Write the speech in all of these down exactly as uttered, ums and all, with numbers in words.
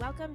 Welcome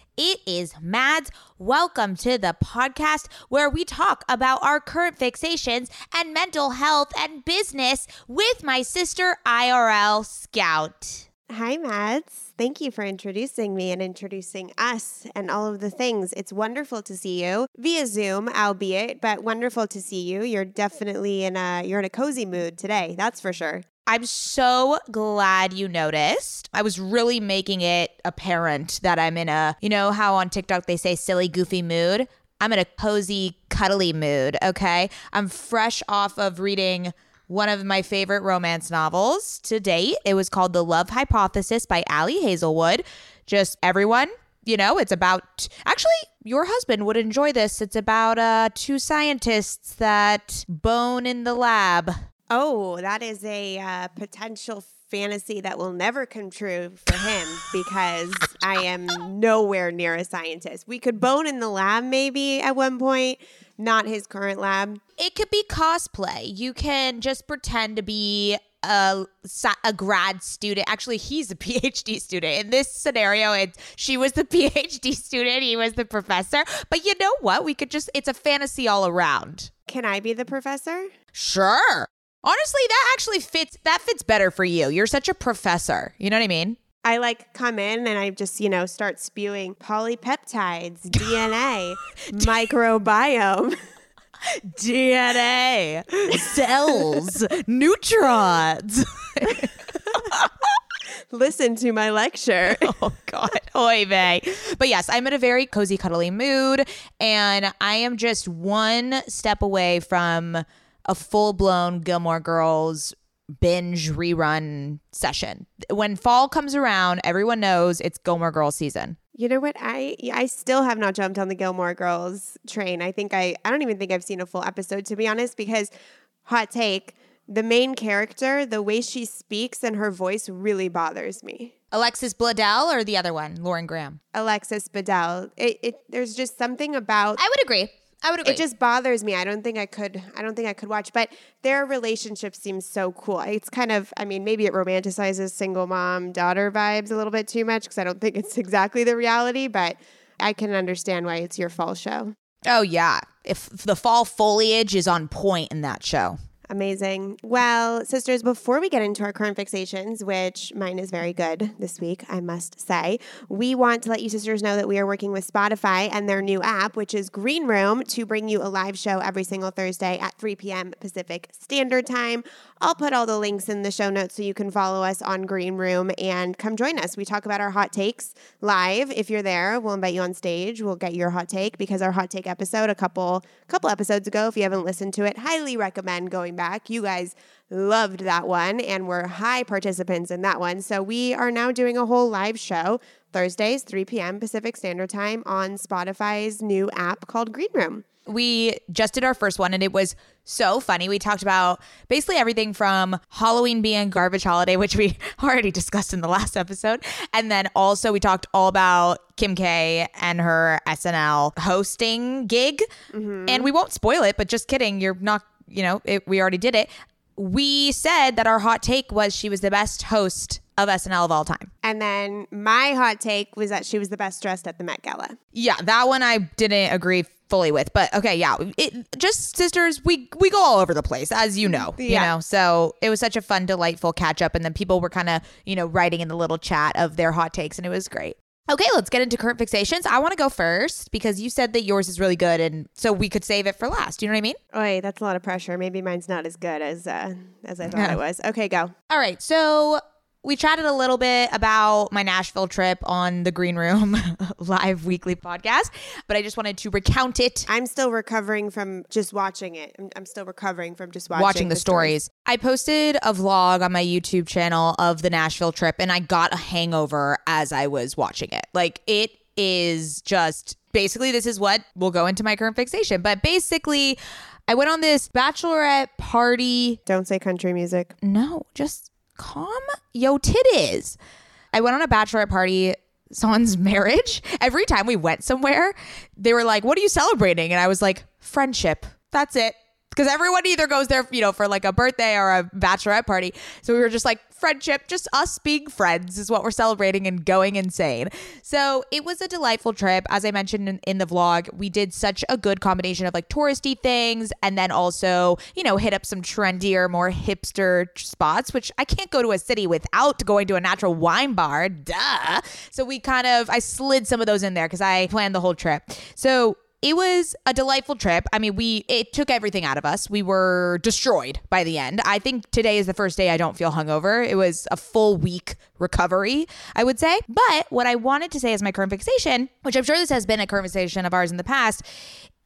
It is Mads. Welcome to the podcast where we talk about our current fixations and mental health and business with my sister I R L Scout. Hi, Mads. Thank you for introducing me and introducing us and all of the things. It's wonderful to see you via Zoom, albeit, but wonderful to see you. You're definitely in a you're in a cozy mood today. That's for sure. I'm so glad you noticed. I was really making it apparent that I'm in a, you know how on TikTok they say silly, goofy mood? I'm in a cozy, cuddly mood, okay? I'm fresh off of reading one of my favorite romance novels to date. It was called The Love Hypothesis by Allie Hazelwood. Just everyone, you know, it's about, actually, your husband would enjoy this. It's about uh, two scientists that bone in the lab. Oh, that is a uh, potential fantasy that will never come true for him because I am nowhere near a scientist. We could bone in the lab maybe at one point, not his current lab. It could be cosplay. You can just pretend to be a, a grad student. Actually, he's a PhD student. In this scenario, it, she was the PhD student. He was the professor. But you know what? We could just, it's a fantasy all around. Can I be the professor? Sure. Honestly, that actually fits. That fits better for you. You're such a professor. You know what I mean? I like come in and I just, you know, start spewing polypeptides, D N A, microbiome. D N A, cells, neutrons. Listen to my lecture. Oh, God. Oy vey. But yes, I'm in a very cozy, cuddly mood. And I am just one step away from a full-blown Gilmore Girls binge rerun session. When fall comes around, everyone knows it's Gilmore Girls season. You know what? I I still have not jumped on the Gilmore Girls train. I think I, I don't even think I've seen a full episode, to be honest, because hot take, The main character, the way she speaks and her voice really bothers me. Alexis Bledel or the other one, Lauren Graham? Alexis Bledel. It, it, there's just something about... I would agree. I would agree. It just bothers me. I don't think I could, I don't think I could watch. But their relationship seems so cool. It's kind of, I mean, maybe it romanticizes single mom daughter vibes a little bit too much because I don't think it's exactly the reality. But I can understand why it's your fall show. Oh, yeah. If the fall foliage is on point in that show. Amazing. Well, sisters, before we get into our current fixations, which mine is very good this week, I must say, we want to let you sisters know that we are working with Spotify and their new app, which is Green Room, to bring you a live show every single Thursday at three p.m. Pacific Standard Time. I'll put all the links in the show notes so you can follow us on Green Room and come join us. We talk about our hot takes live. If you're there, we'll invite you on stage. We'll get your hot take because our hot take episode a couple, couple episodes ago, if you haven't listened to it, highly recommend going back. Back. You guys loved that one and were high participants in that one. So we are now doing a whole live show Thursdays, three p.m. Pacific Standard Time on Spotify's new app called Green Room. We just did our first one and it was so funny. We talked about basically everything from Halloween being a garbage holiday, which we already discussed in the last episode. And then also we talked all about Kim K and her S N L hosting gig. Mm-hmm. And we won't spoil it, but just kidding. You're not You know, it, we already did it. We said that our hot take was she was the best host of S N L of all time. And then my hot take was that she was the best dressed at the Met Gala. Yeah, that one I didn't agree fully with. But okay, yeah, it, just sisters, we we go all over the place, as you know. Yeah. You know, so it was such a fun, delightful catch up. And then people were kind of, you know, writing in the little chat of their hot takes. And it was great. Okay, let's get into current fixations. I want to go first because you said that yours is really good, and so we could save it for last. You know what I mean? Oy, that's a lot of pressure. Maybe mine's not as good as uh, as I thought it was. Okay, go. All right, so we chatted a little bit about my Nashville trip on the Green Room live weekly podcast, but I just wanted to recount it. I'm still recovering from just watching it. I'm, I'm still recovering from just watching, watching the, the stories. stories. I posted a vlog on my YouTube channel of the Nashville trip, and I got a hangover as I was watching it. Like, it is just basically, this is what will go into my current fixation. But basically, I went on this bachelorette party. Don't say country music. No, just calm yo titties. I went on a bachelorette party, someone's marriage. Every time we went somewhere, they were like, what are you celebrating? And I was like, friendship. That's it. Because everyone either goes there, you know, for like a birthday or a bachelorette party. So we were just like, friendship, just us being friends is what we're celebrating and going insane. So it was a delightful trip. As I mentioned in, in the vlog, we did such a good combination of like touristy things and then also, you know, hit up some trendier, more hipster spots, which I can't go to a city without going to a natural wine bar. Duh. So we kind of, I slid some of those in there because I planned the whole trip. So it was a delightful trip. I mean, we it took everything out of us. We were destroyed by the end. I think today is the first day I don't feel hungover. It was a full week recovery, I would say. But what I wanted to say is my current fixation, which I'm sure this has been a current fixation of ours in the past,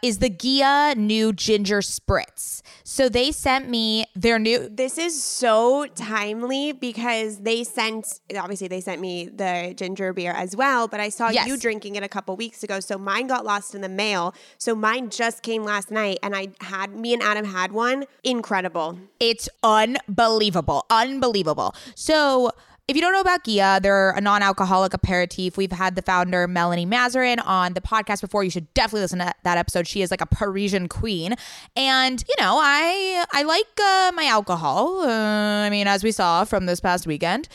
is the Ghia new ginger spritz. So they sent me their new... This is so timely because they sent... Obviously, they sent me the ginger beer as well, but I saw yes. you drinking it a couple weeks ago, so mine got lost in the mail. So mine just came last night, and I had... Me and Adam had one. Incredible. It's unbelievable. Unbelievable. So... If you don't know about Ghia, they're a non-alcoholic aperitif. We've had the founder, Melanie Mazarin, on the podcast before. You should definitely listen to that episode. She is like a Parisian queen. And, you know, I I like uh, my alcohol. Uh, I mean, as we saw from this past weekend.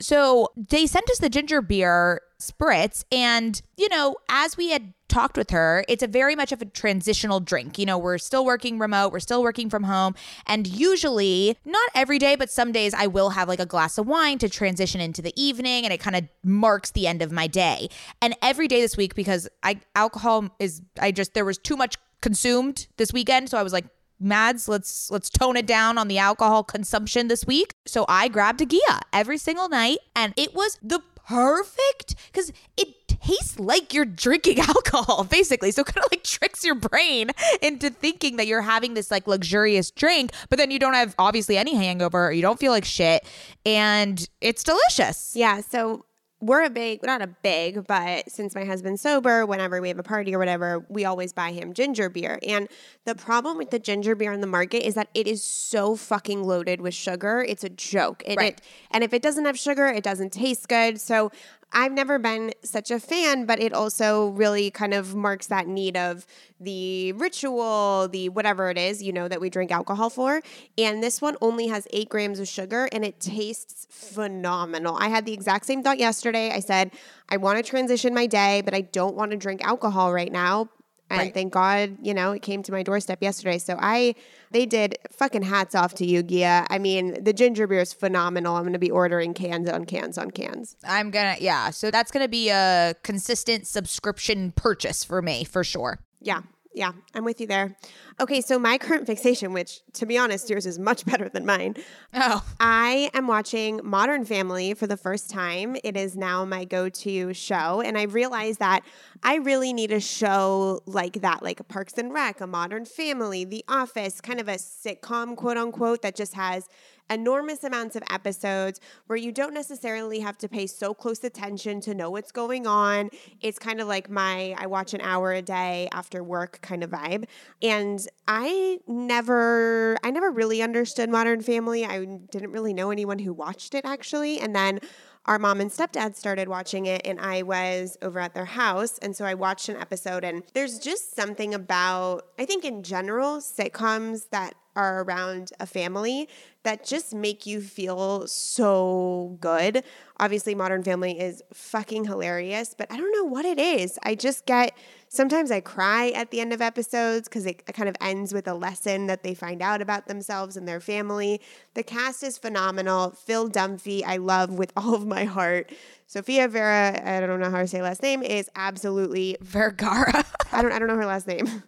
So they sent us the ginger beer spritz. And, you know, as we had talked with her, it's a very much of a transitional drink. You know, we're still working remote, we're still working from home. And usually, not every day, but some days I will have like a glass of wine to transition into the evening, and it kind of marks the end of my day. And every day this week, because I alcohol is, I just, there was too much consumed this weekend. So I was like, Mads, let's let's tone it down on the alcohol consumption this week. So I grabbed a Ghia every single night, and it was the perfect, because it tastes like you're drinking alcohol, basically. So it kind of like tricks your brain into thinking that you're having this like luxurious drink, but then you don't have obviously any hangover or you don't feel like shit, and it's delicious. Yeah. So we're a big, not a big, but since my husband's sober, whenever we have a party or whatever, we always buy him ginger beer. And the problem with the ginger beer in the market is that it is so fucking loaded with sugar. It's a joke. It, right. it, and if it doesn't have sugar, it doesn't taste good. So I've never been such a fan, but it also really kind of marks that need of the ritual, the whatever it is, you know, that we drink alcohol for. And this one only has eight grams of sugar, and it tastes phenomenal. I had the exact same thought yesterday. I said, I want to transition my day, but I don't want to drink alcohol right now. And right. thank God, you know, it came to my doorstep yesterday. So I, they did fucking hats off to you, Ghia. I mean, the ginger beer is phenomenal. I'm going to be ordering cans on cans on cans. I'm going to, yeah. So that's going to be a consistent subscription purchase for me for sure. Yeah. Yeah. I'm with you there. Okay. So my current fixation, which to be honest, yours is much better than mine. Oh. I am watching Modern Family for the first time. It is now my go-to show. And I realized that I really need a show like that, like a Parks and Rec, a Modern Family, The Office, kind of a sitcom, quote unquote, that just has enormous amounts of episodes where you don't necessarily have to pay so close attention to know what's going on. It's kind of like my, I watch an hour a day after work kind of vibe. And I never, I never really understood Modern Family. I didn't really know anyone who watched it actually. And then our mom and stepdad started watching it, and I was over at their house. And so I watched an episode, and there's just something about, I think in general, sitcoms that are around a family that just make you feel so good. Obviously, Modern Family is fucking hilarious, but I don't know what it is. I just get, sometimes I cry at the end of episodes because it kind of ends with a lesson that they find out about themselves and their family. The cast is phenomenal. Phil Dunphy, I love with all of my heart. Sophia Vera, I don't know how to say last name, is absolutely Vergara. I don't I don't know her last name.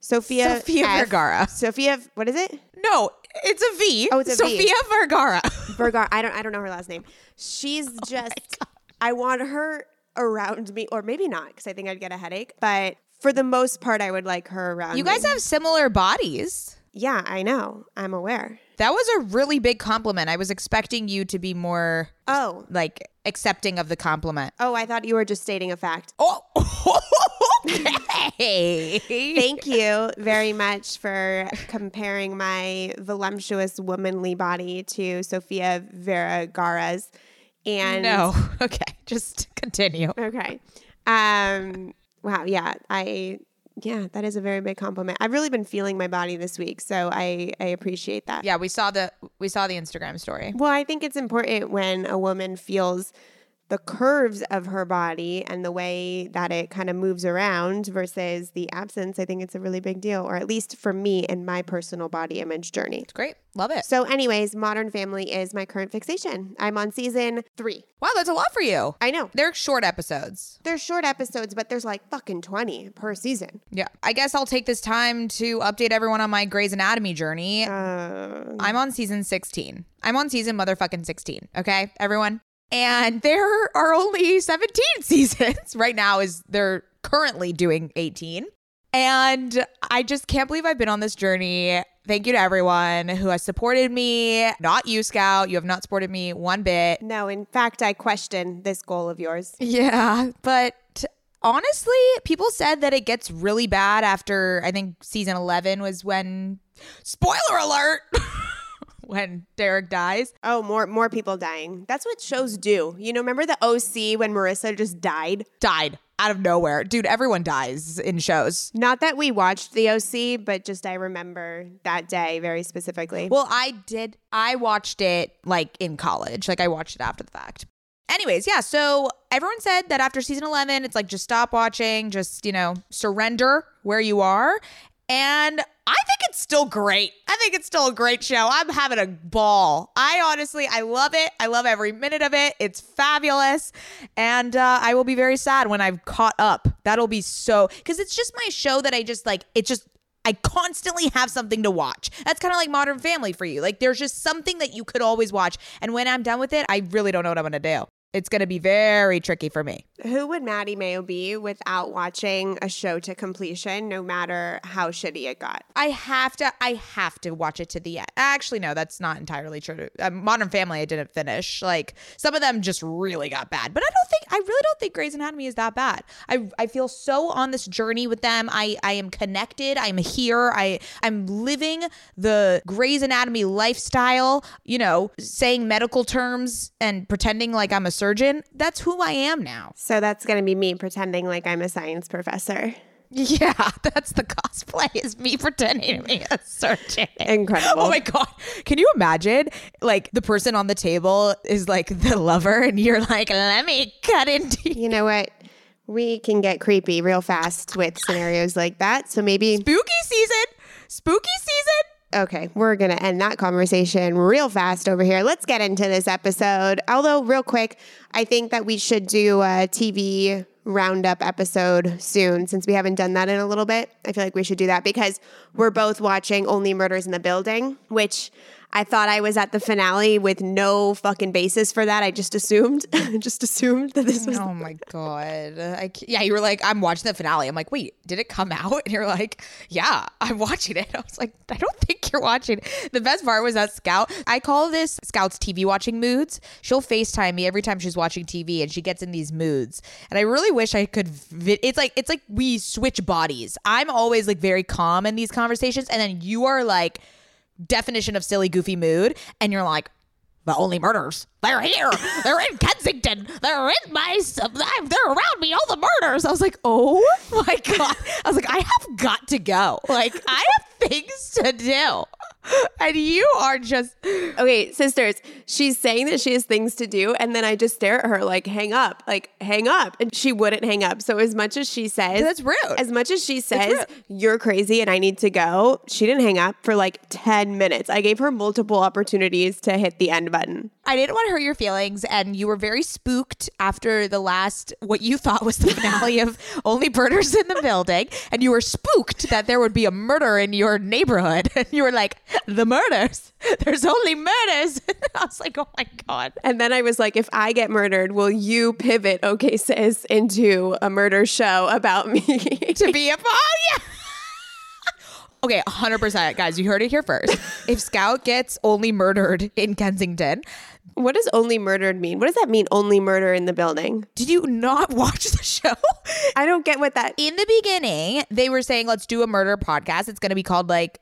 Sophia Sophia F, Vergara. Sophia, what is it? No, it's a V. Oh, it's a Sophia V. Sophia Vergara. Vergara. I don't I don't know her last name. She's oh just, I want her around me, or maybe not, because I think I'd get a headache. But for the most part, I would like her around. You guys me. have similar bodies. Yeah, I know. I'm aware. That was a really big compliment. I was expecting you to be more oh, like accepting of the compliment. Oh, I thought you were just stating a fact. Oh, okay. Thank you very much for comparing my voluptuous womanly body to Sophia Vergara's. And no, okay, just continue. Okay. Um, wow, yeah, I... Yeah, that is a very big compliment. I've really been feeling my body this week, so I, I appreciate that. Yeah, we saw the we saw the Instagram story. Well, I think it's important when a woman feels the curves of her body and the way that it kind of moves around versus the absence. I think it's a really big deal, or at least for me in my personal body image journey. It's great. Love it. So anyways, Modern Family is my current fixation. I'm on season three. Wow, that's a lot for you. I know. They're short episodes. They're short episodes, but there's like fucking twenty per season. Yeah. I guess I'll take this time to update everyone on my Grey's Anatomy journey. Uh... I'm on season sixteen. I'm on season motherfucking sixteen. Okay, everyone? And there are only seventeen seasons right now, is they're currently doing eighteen. And I just can't believe I've been on this journey. Thank you to everyone who has supported me. Not you, Scout. You have not supported me one bit. No, in fact, I question this goal of yours. Yeah, but honestly, people said that it gets really bad after, I think season eleven was when, spoiler alert, when Derek dies. Oh, more more people dying. That's what shows do. You know, remember the O C when Marissa just died? Died out of nowhere. Dude, everyone dies in shows. Not that we watched the O C, but just I remember that day very specifically. Well, I did. I watched it like in college. Like I watched it after the fact. Anyways, yeah. So everyone said that after season eleven, it's like just stop watching. Just, you know, surrender where you are. And I think it's still great. I think it's still a great show. I'm having a ball. I honestly, I love it. I love every minute of it. It's fabulous. And uh, I will be very sad when I've caught up. That'll be so, because it's just my show that I just like, it just, I constantly have something to watch. That's kind of like Modern Family for you. Like there's just something that you could always watch. And when I'm done with it, I really don't know what I'm going to do. it's going to be very tricky for me. Who would Maddie Mayo be without watching a show to completion, no matter how shitty it got? I have to, I have to watch it to the end. Actually, no, that's not entirely true. Uh, Modern Family, I didn't finish. Like, some of them just really got bad, but I don't think, I really don't think Grey's Anatomy is that bad. I I feel so on this journey with them. I, I am connected. I'm here. I, I'm living the Grey's Anatomy lifestyle, you know, saying medical terms and pretending like I'm a surgeon. That's who I am now. So that's going to be me pretending like I'm a science professor. Yeah, that's the cosplay, is me pretending to be a surgeon. Incredible. Oh my God. Can you imagine, like, the person on the table is like the lover and you're like, let me cut into you. You know what? We can get creepy real fast with scenarios like that. So maybe... Spooky season. Spooky season. Okay, we're going to end that conversation real fast over here. Let's get into this episode. Although, real quick, I think that we should do a T V roundup episode soon, since we haven't done that in a little bit. I feel like we should do that because we're both watching Only Murders in the Building, which... I thought I was at the finale with no fucking basis for that. I just assumed, just assumed that this was. Oh my God. I yeah, you were like, I'm watching the finale. I'm like, wait, did it come out? And you're like, yeah, I'm watching it. I was like, I don't think you're watching. The best part was that Scout, I call this Scout's T V watching moods. She'll FaceTime me every time she's watching T V and she gets in these moods. And I really wish I could, vi- it's like, it's like we switch bodies. I'm always like very calm in these conversations. And then you are like, definition of silly, goofy mood, and you're like, the only murders, they're here, they're in Kensington, they're in my, they're around me, all the murders. I was like, oh my God. I was like, I have got to go. Like, I have things to do. And you are just... Okay, sisters, she's saying that she has things to do, and then I just stare at her like, hang up, like, hang up. And she wouldn't hang up. So as much as she says... That's rude. As much as she says, you're crazy and I need to go, she didn't hang up for like ten minutes. I gave her multiple opportunities to hit the end button. I didn't want to hurt your feelings, and you were very spooked after the last, what you thought was the finale of Only Murders in the Building, and you were spooked that there would be a murder in your neighborhood. And you were like... The murders. There's only murders. I was like, oh my God. And then I was like, if I get murdered, will you pivot Okay Sis into a murder show about me? To be a... Oh, yeah. Okay, one hundred percent. Guys, you heard it here first. If Scout gets only murdered in Kensington... What does only murdered mean? What does that mean, only murder in the building? Did you not watch the show? I don't get what that... In the beginning, they were saying, let's do a murder podcast. It's going to be called like...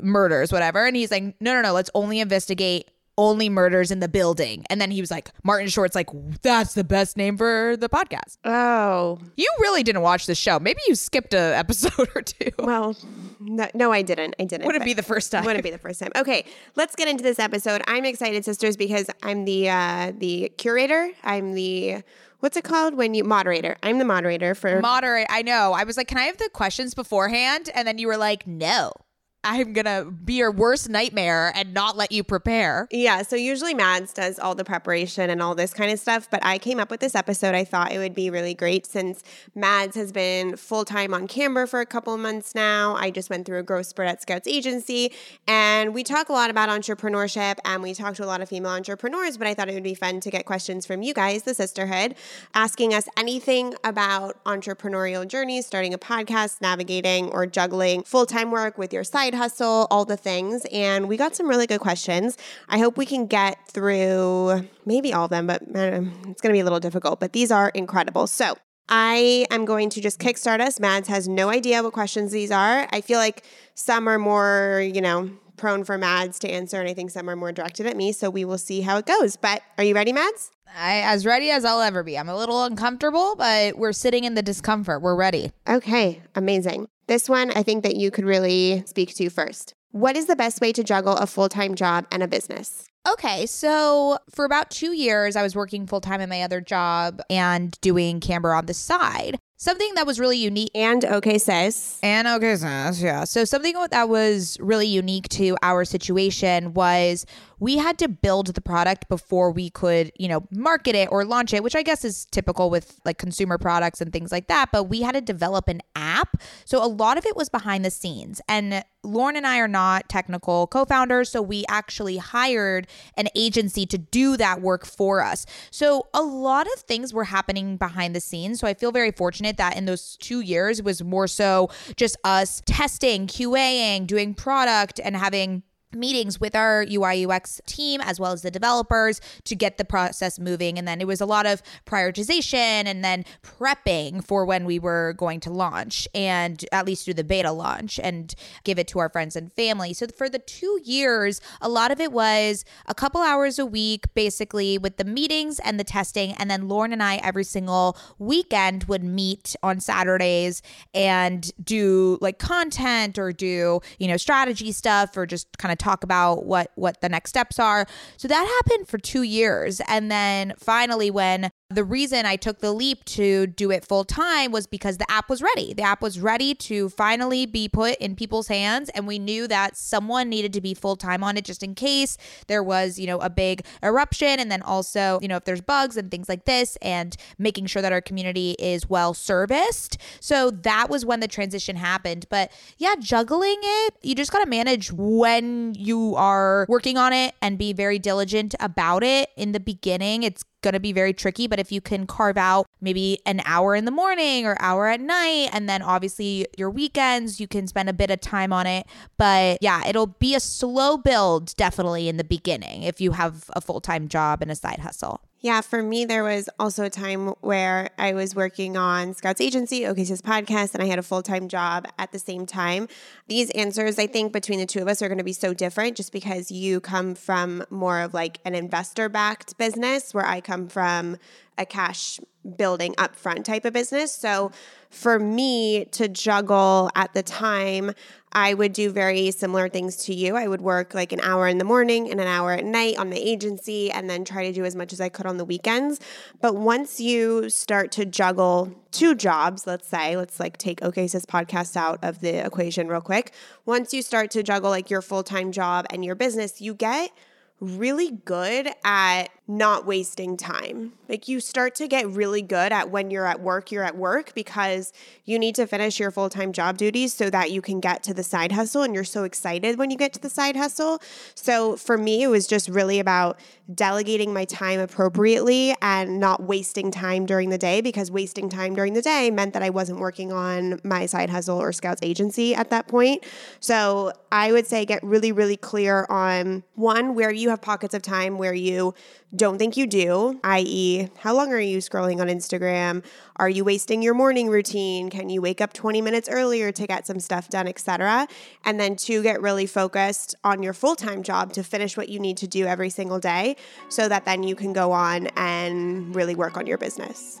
murders, whatever. And he's like, no, no, no, let's only investigate only murders in the building. And then he was like, Martin Short's like, that's the best name for the podcast. Oh. You really didn't watch the show. Maybe you skipped an episode or two. Well, no, no I didn't. I didn't. Wouldn't be the first time. Wouldn't be the first time. Okay, let's get into this episode. I'm excited, sisters, because I'm the uh, the curator. I'm the... What's it called when you moderator? I'm the moderator for... Moderate. I know. I was like, can I have the questions beforehand? And then you were like, no. I'm going to be your worst nightmare and not let you prepare. Yeah. So usually Mads does all the preparation and all this kind of stuff. But I came up with this episode. I thought it would be really great since Mads has been full-time on Camber for a couple of months now. I just went through a growth spurt at Scout's Agency. And we talk a lot about entrepreneurship and we talk to a lot of female entrepreneurs. But I thought it would be fun to get questions from you guys, the sisterhood, asking us anything about entrepreneurial journeys, starting a podcast, navigating or juggling full-time work with your side hustle, all the things. And we got some really good questions. I hope we can get through maybe all of them, but it's going to be a little difficult, but these are incredible. So I am going to just kickstart us. Mads has no idea what questions these are. I feel like some are more, you know, prone for Mads to answer, and I think some are more directed at me. So we will see how it goes. But are you ready, Mads? I as ready as I'll ever be. I'm a little uncomfortable, but we're sitting in the discomfort. We're ready. Okay, amazing. This one, I think that you could really speak to first. What is the best way to juggle a full-time job and a business? Okay, so for about two years, I was working full-time in my other job and doing Camber on the side. Something that was really unique. And Okay Sis. And Okay Sis, yeah. So something that was really unique to our situation was we had to build the product before we could, you know, market it or launch it, which I guess is typical with like consumer products and things like that. But we had to develop an app. So a lot of it was behind the scenes. And Lauren and I are not technical co-founders, so we actually hired an agency to do that work for us. So a lot of things were happening behind the scenes. So I feel very fortunate that in those two years it was more so just us testing, QAing, doing product, and having meetings with our U I U X team as well as the developers to get the process moving. And then it was a lot of prioritization and then prepping for when we were going to launch, and at least do the beta launch and give it to our friends and family. So for the two years, a lot of it was a couple hours a week, basically, with the meetings and the testing. And then Lauren and I every single weekend would meet on Saturdays and do like content or do, you know, strategy stuff or just kind of talk about what what the next steps are. So that happened for two years. And then finally, when the reason I took the leap to do it full time was because the app was ready. The app was ready to finally be put in people's hands. And we knew that someone needed to be full time on it just in case there was, you know, a big eruption. And then also, you know, if there's bugs and things like this, and making sure that our community is well serviced. So that was when the transition happened. But yeah, juggling it, you just got to manage when you are working on it and be very diligent about it. In the beginning, it's going to be very tricky, but if you can carve out maybe an hour in the morning or hour at night, and then obviously your weekends, you can spend a bit of time on it. But yeah, it'll be a slow build, definitely, in the beginning if you have a full-time job and a side hustle. Yeah, for me, there was also a time where I was working on Scout's Agency, Okay Sis Podcast, and I had a full-time job at the same time. These answers, I think, between the two of us are going to be so different, just because you come from more of like an investor-backed business, where I come from a cash building upfront type of business. So for me to juggle at the time, I would do very similar things to you. I would work like an hour in the morning and an hour at night on the agency, and then try to do as much as I could on the weekends. But once you start to juggle two jobs, let's say, let's like take Okay Sis Podcast out of the equation real quick. Once you start to juggle like your full-time job and your business, you get really good at not wasting time. Like you start to get really good at when you're at work, you're at work, because you need to finish your full-time job duties so that you can get to the side hustle, and you're so excited when you get to the side hustle. So for me, it was just really about delegating my time appropriately and not wasting time during the day, because wasting time during the day meant that I wasn't working on my side hustle or Scout's Agency at that point. So I would say get really, really clear on, one, where you have pockets of time where you don't think you do, that is, how long are you scrolling on Instagram? Are you wasting your morning routine? Can you wake up twenty minutes earlier to get some stuff done, et cetera? And then two, get really focused on your full-time job to finish what you need to do every single day, so that then you can go on and really work on your business.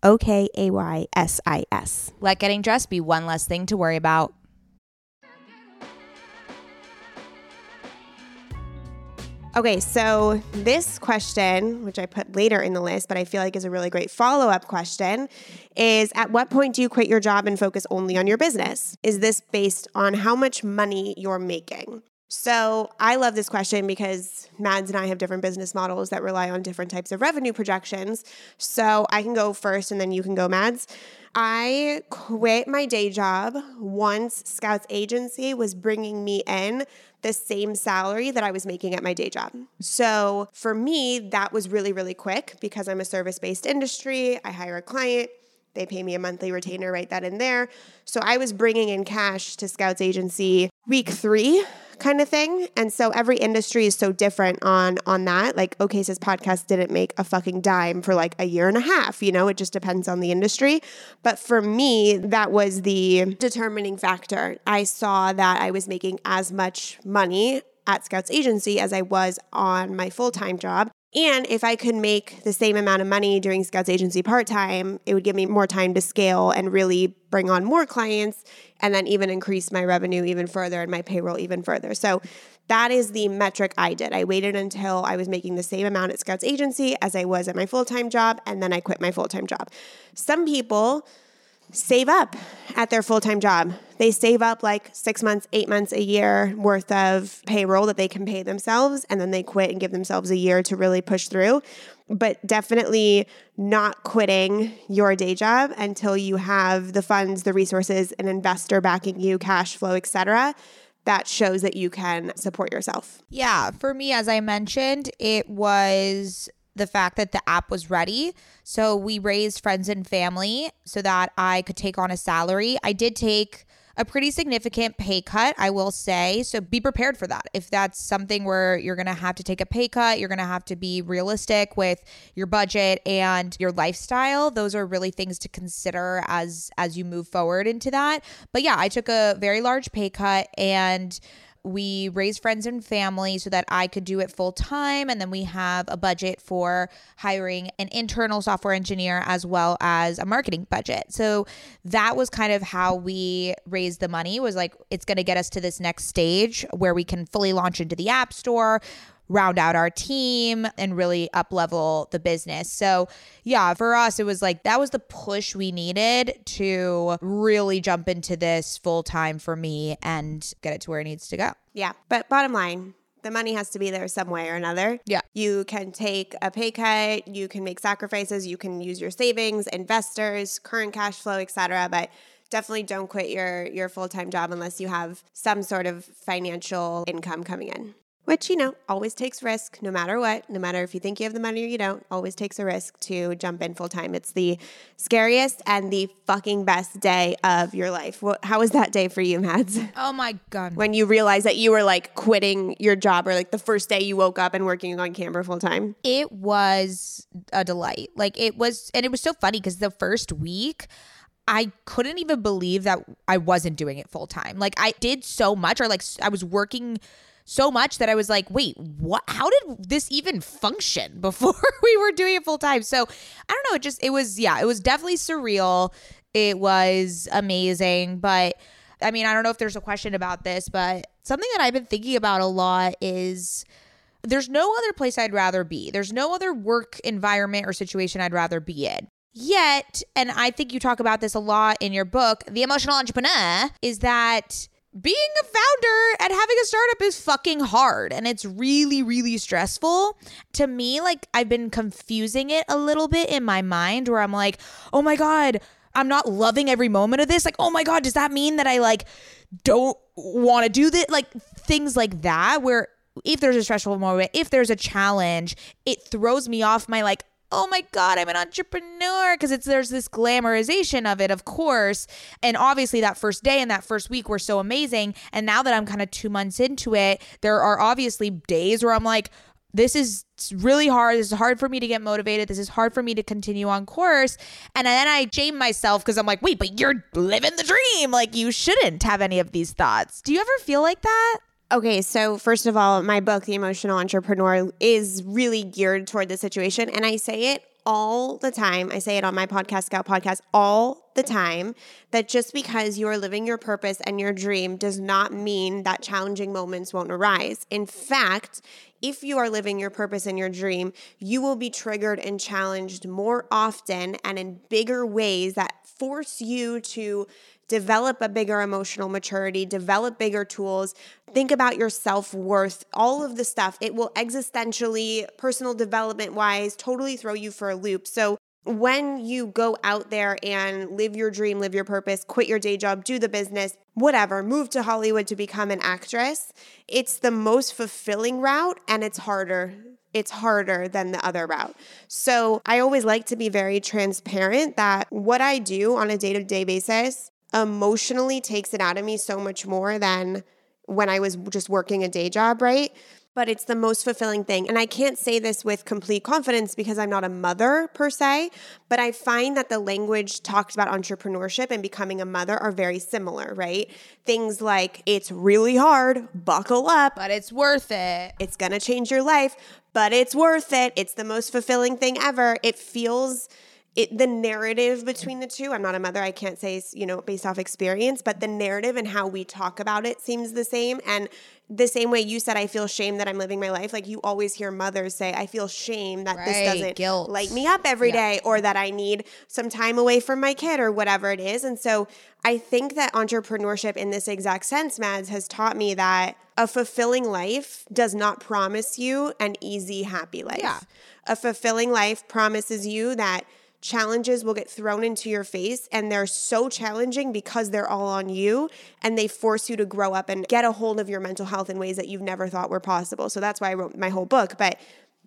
O K A Y S I S. Let getting dressed be one less thing to worry about. Okay, so this question, which I put later in the list, but I feel like is a really great follow-up question, is at what point do you quit your job and focus only on your business? Is this based on how much money you're making? So I love this question because Mads and I have different business models that rely on different types of revenue projections. So I can go first and then you can go, Mads. I quit my day job once Scout's Agency was bringing me in the same salary that I was making at my day job. So for me, that was really, really quick because I'm a service-based industry. I hire a client. They pay me a monthly retainer right then and there. So I was bringing in cash to Scout's Agency week three kind of thing. And so every industry is so different on on that. Like, Okay Sis Podcast didn't make a fucking dime for like a year and a half. You know, it just depends on the industry. But for me, that was the determining factor. I saw that I was making as much money at Scout's Agency as I was on my full-time job. And if I could make the same amount of money doing Scout's Agency part-time, it would give me more time to scale and really bring on more clients and then even increase my revenue even further and my payroll even further. So that is the metric I did. I waited until I was making the same amount at Scout's Agency as I was at my full-time job, and then I quit my full-time job. Some people save up at their full-time job. They save up like six months, eight months, a year worth of payroll that they can pay themselves, and then they quit and give themselves a year to really push through. But definitely not quitting your day job until you have the funds, the resources, an investor backing you, cash flow, et cetera. That shows that you can support yourself. Yeah. For me, as I mentioned, it was the fact that the app was ready. So we raised friends and family so that I could take on a salary. I did take a pretty significant pay cut, I will say. So be prepared for that. If that's something where you're going to have to take a pay cut, you're going to have to be realistic with your budget and your lifestyle. Those are really things to consider as, as you move forward into that. But yeah, I took a very large pay cut, and we raise friends and family so that I could do it full time. And then we have a budget for hiring an internal software engineer as well as a marketing budget. So that was kind of how we raised the money, was like, it's going to get us to this next stage where we can fully launch into the app store, round out our team and really up level the business. So yeah, for us, it was like, that was the push we needed to really jump into this full time for me and get it to where it needs to go. Yeah. But bottom line, the money has to be there some way or another. Yeah. You can take a pay cut, you can make sacrifices, you can use your savings, investors, current cash flow, et cetera. But definitely don't quit your, your full-time job unless you have some sort of financial income coming in, which, you know, always takes risk no matter what, no matter if you think you have the money or you don't, always takes a risk to jump in full-time. It's the scariest and the fucking best day of your life. Well, how was that day for you, Mads? Oh my God. When you realized that you were like quitting your job, or like the first day you woke up and working on Camber full-time? It was a delight. Like it was, and it was so funny because the first week, I couldn't even believe that I wasn't doing it full time. Like I did so much, or like I was working so much that I was like, wait, what? How did this even function before we were doing it full time? So I don't know. It just, it was, yeah, it was definitely surreal. It was amazing. But I mean, I don't know if there's a question about this, but something that I've been thinking about a lot is there's no other place I'd rather be. There's no other work environment or situation I'd rather be in. Yet, and I think you talk about this a lot in your book, The Emotional Entrepreneur, is that being a founder and having a startup is fucking hard and it's really, really stressful. To me, like I've been confusing it a little bit in my mind where I'm like, oh my God, I'm not loving every moment of this. Like, oh my God, does that mean that I like don't want to do this? Like things like that where if there's a stressful moment, if there's a challenge, it throws me off my like, oh my God, I'm an entrepreneur, because it's there's this glamorization of it, of course. And obviously that first day and that first week were so amazing. And now that I'm kind of two months into it, there are obviously days where I'm like, this is really hard. This is hard for me to get motivated. This is hard for me to continue on course. And then I shame myself because I'm like, wait, but you're living the dream. Like you shouldn't have any of these thoughts. Do you ever feel like that? Okay, so first of all, my book, The Emotional Entrepreneur, is really geared toward this situation. And I say it all the time. I say it on my podcast, Scout Podcast, all the time, that just because you are living your purpose and your dream does not mean that challenging moments won't arise. In fact, if you are living your purpose and your dream, you will be triggered and challenged more often and in bigger ways that force you to develop a bigger emotional maturity, develop bigger tools, think about your self-worth, all of the stuff. It will existentially, personal development-wise, totally throw you for a loop. So when you go out there and live your dream, live your purpose, quit your day job, do the business, whatever, move to Hollywood to become an actress, it's the most fulfilling route and it's harder. It's harder than the other route. So I always like to be very transparent that what I do on a day-to-day basis emotionally takes it out of me so much more than when I was just working a day job, right? But it's the most fulfilling thing. And I can't say this with complete confidence because I'm not a mother per se, but I find that the language talked about entrepreneurship and becoming a mother are very similar, right? Things like, it's really hard, buckle up. But it's worth it. It's going to change your life, but it's worth it. It's the most fulfilling thing ever. It feels... It, the narrative between the two, I'm not a mother, I can't say, you know, based off experience, but the narrative and how we talk about it seems the same. And the same way you said, I feel shame that I'm living my life. Like you always hear mothers say, I feel shame that right. this doesn't Guilt. light me up every yeah. day, or that I need some time away from my kid or whatever it is. And so I think that entrepreneurship in this exact sense, Mads, has taught me that a fulfilling life does not promise you an easy, happy life. Yeah. A fulfilling life promises you that challenges will get thrown into your face and they're so challenging because they're all on you and they force you to grow up and get a hold of your mental health in ways that you've never thought were possible. So that's why I wrote my whole book. But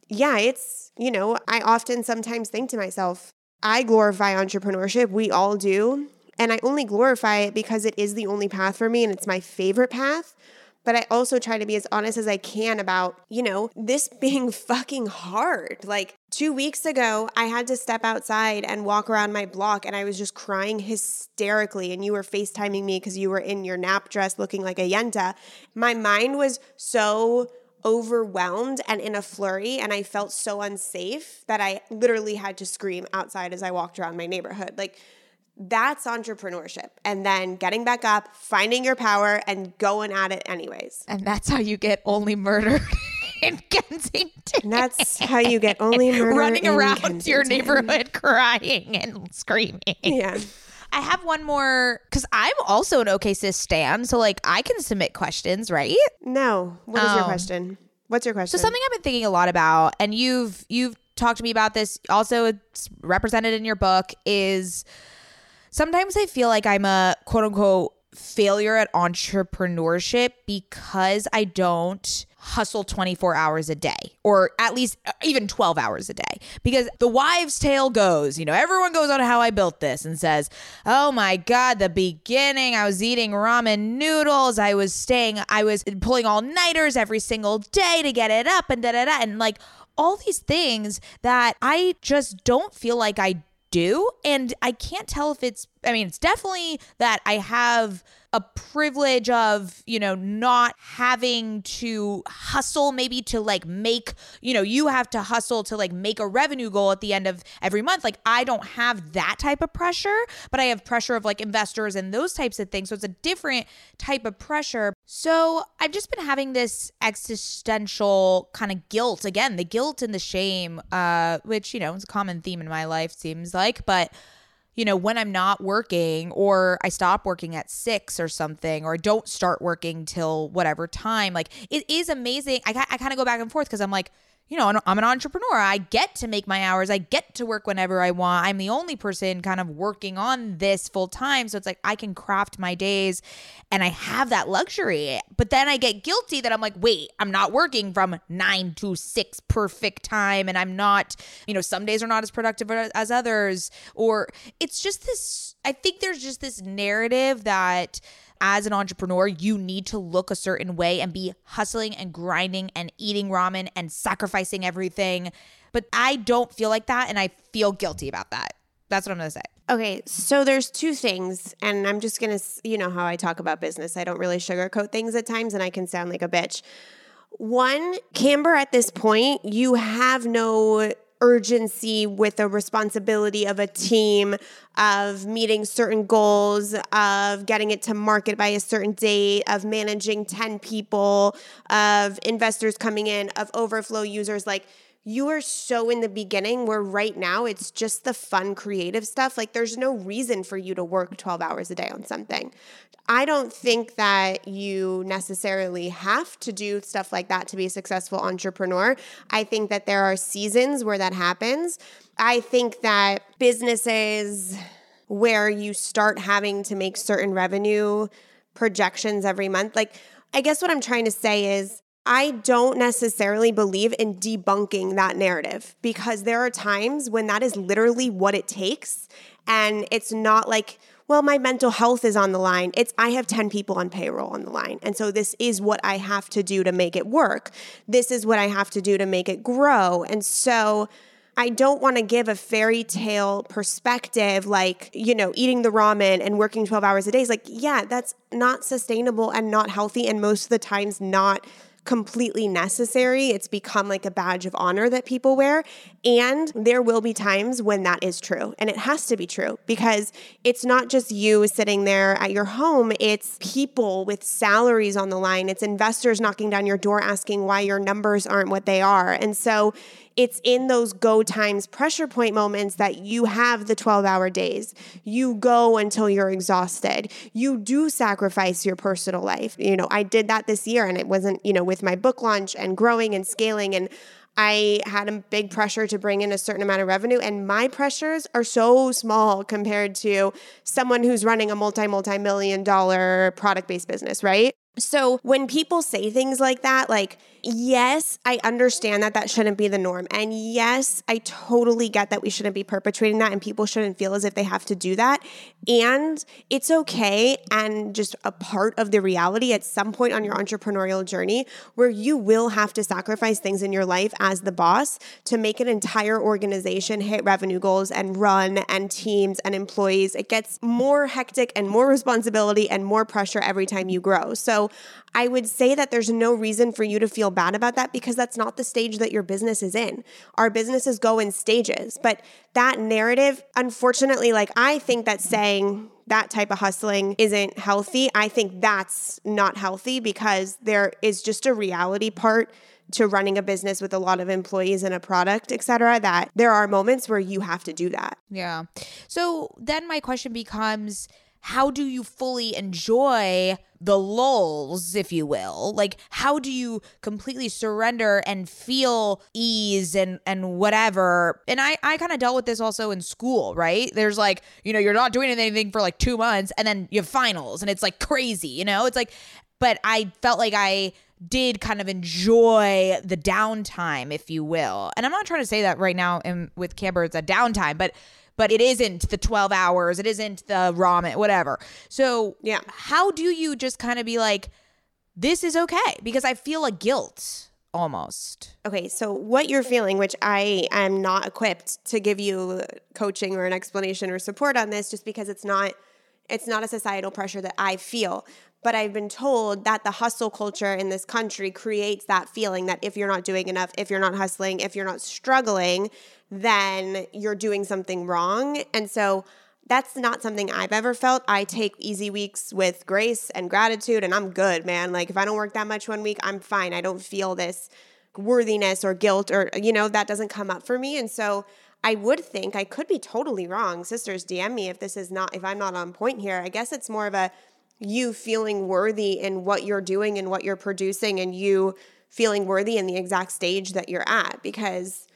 yeah, it's, you know, I often sometimes think to myself, I glorify entrepreneurship. We all do. And I only glorify it because it is the only path for me and it's my favorite path. But I also try to be as honest as I can about, you know, this being fucking hard. Like two weeks ago, I had to step outside and walk around my block and I was just crying hysterically. And you were FaceTiming me because you were in your nap dress looking like a yenta. My mind was so overwhelmed and in a flurry and I felt so unsafe that I literally had to scream outside as I walked around my neighborhood. Like, that's entrepreneurship. And then getting back up, finding your power and going at it anyways. And that's how you get only murdered in Kensington. And that's how you get Only Murder running in around Kensington. Your neighborhood crying and screaming. Yeah. I have one more, because I'm also an OK Sis stan, so like I can submit questions, right? No. What is um, your question? What's your question? So something I've been thinking a lot about, and you've you've talked to me about this, also it's represented in your book, is sometimes I feel like I'm a quote-unquote failure at entrepreneurship because I don't hustle twenty-four hours a day, or at least even twelve hours a day, because the wives' tale goes, you know, everyone goes on how I built this and says, oh my God, the beginning, I was eating ramen noodles. I was staying, I was pulling all nighters every single day to get it up and da da da. And like all these things that I just don't feel like I do. And I can't tell if it's, I mean, it's definitely that I have a privilege of, you know, not having to hustle maybe to like make, you know, you have to hustle to like make a revenue goal at the end of every month. Like I don't have that type of pressure, but I have pressure of like investors and those types of things. So it's a different type of pressure. So I've just been having this existential kind of guilt, again, the guilt and the shame, uh, which, you know, is a common theme in my life, seems like, but you know, when I'm not working or I stop working at six or something, or don't start working till whatever time, like it is amazing. I, I kind of go back and forth because I'm like, you know, I'm an entrepreneur. I get to make my hours. I get to work whenever I want. I'm the only person kind of working on this full time. So it's like I can craft my days and I have that luxury. But then I get guilty that I'm like, wait, I'm not working from nine to six perfect time. And I'm not, you know, some days are not as productive as others. Or it's just this, I think there's just this narrative that as an entrepreneur, you need to look a certain way and be hustling and grinding and eating ramen and sacrificing everything. But I don't feel like that, and I feel guilty about that. That's what I'm going to say. Okay, so there's two things, and I'm just going to, you know how I talk about business. I don't really sugarcoat things at times, and I can sound like a bitch. One, Camber, at this point, you have no urgency with the responsibility of a team, of meeting certain goals, of getting it to market by a certain date, of managing ten people, of investors coming in, of overflow users. Like you are so in the beginning where right now it's just the fun creative stuff. Like there's no reason for you to work twelve hours a day on something. I don't think that you necessarily have to do stuff like that to be a successful entrepreneur. I think that there are seasons where that happens. I think that businesses where you start having to make certain revenue projections every month, like I guess what I'm trying to say is I don't necessarily believe in debunking that narrative, because there are times when that is literally what it takes, and it's not like, well, my mental health is on the line. It's I have ten people on payroll on the line. And so this is what I have to do to make it work. This is what I have to do to make it grow. And so I don't want to give a fairy tale perspective, like, you know, eating the ramen and working twelve hours a day is like, yeah, that's not sustainable and not healthy. And most of the times not completely necessary. It's become like a badge of honor that people wear. And there will be times when that is true. And it has to be true, because it's not just you sitting there at your home. It's people with salaries on the line. It's investors knocking down your door asking why your numbers aren't what they are. And so it's in those go times, pressure point moments that you have the twelve hour days. You go until you're exhausted. You do sacrifice your personal life. You know, I did that this year, and it wasn't, you know, with my book launch and growing and scaling, and I had a big pressure to bring in a certain amount of revenue, and my pressures are so small compared to someone who's running a multi, multi-million dollar product-based business, right? So when people say things like that, like, yes, I understand that that shouldn't be the norm. And yes, I totally get that we shouldn't be perpetrating that, and people shouldn't feel as if they have to do that. And it's okay, and just a part of the reality at some point on your entrepreneurial journey where you will have to sacrifice things in your life as the boss to make an entire organization hit revenue goals and run and teams and employees. It gets more hectic and more responsibility and more pressure every time you grow. So I would say that there's no reason for you to feel bad about that, because that's not the stage that your business is in. Our businesses go in stages, but that narrative, unfortunately, like I think that saying that type of hustling isn't healthy, I think that's not healthy, because there is just a reality part to running a business with a lot of employees and a product, et cetera, that there are moments where you have to do that. Yeah. So then my question becomes, how do you fully enjoy the lulls, if you will? Like, how do you completely surrender and feel ease and and whatever? And I, I kind of dealt with this also in school, right? There's like, you know, you're not doing anything for like two months and then you have finals and it's like crazy, you know? It's like, but I felt like I did kind of enjoy the downtime, if you will. And I'm not trying to say that right now in, with Camber, it's a downtime, but but it isn't the twelve hours. It isn't the ramen, whatever. So yeah. How do you just kind of be like, this is okay? Because I feel a guilt almost. Okay. So what you're feeling, which I am not equipped to give you coaching or an explanation or support on this, just because it's not, it's not a societal pressure that I feel. But I've been told that the hustle culture in this country creates that feeling that if you're not doing enough, if you're not hustling, if you're not struggling, then you're doing something wrong. And so that's not something I've ever felt. I take easy weeks with grace and gratitude, and I'm good, man. Like, if I don't work that much one week, I'm fine. I don't feel this worthiness or guilt or, you know, that doesn't come up for me. And so I would think, I could be totally wrong. Sisters, D M me if this is not, if I'm not on point here. I guess it's more of a you feeling worthy in what you're doing and what you're producing, and you feeling worthy in the exact stage that you're at, because,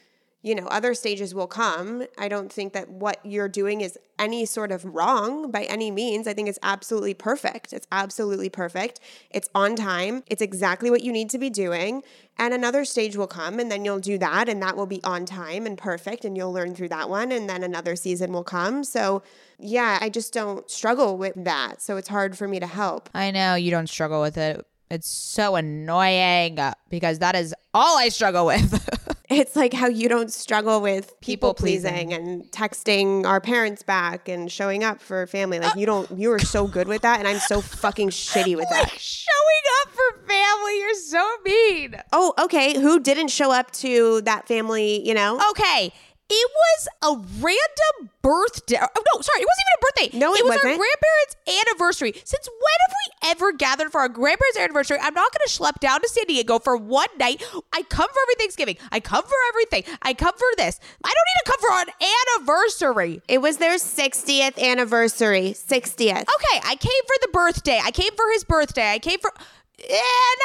you know, other stages will come. I don't think that what you're doing is any sort of wrong by any means. I think it's absolutely perfect. It's absolutely perfect. It's on time. It's exactly what you need to be doing. And another stage will come, and then you'll do that, and that will be on time and perfect, and you'll learn through that one, and then another season will come. So yeah, I just don't struggle with that. So it's hard for me to help. I know you don't struggle with it. It's so annoying because that is all I struggle with. It's like how you don't struggle with people pleasing and texting our parents back and showing up for family. Like, you don't, you are so good with that. And I'm so fucking shitty with like that. Showing up for family. You're so mean. Oh, okay. Who didn't show up to that family, you know? Okay. It was a random birthday. Oh, no, sorry. It wasn't even a birthday. No, it, it was wasn't. Our grandparents' anniversary. Since when have we ever gathered for our grandparents' anniversary? I'm not going to schlep down to San Diego for one night. I come for every Thanksgiving. I come for everything. I come for this. I don't need to come for an anniversary. It was their sixtieth anniversary. sixtieth. Okay. I came for the birthday. I came for his birthday. I came for...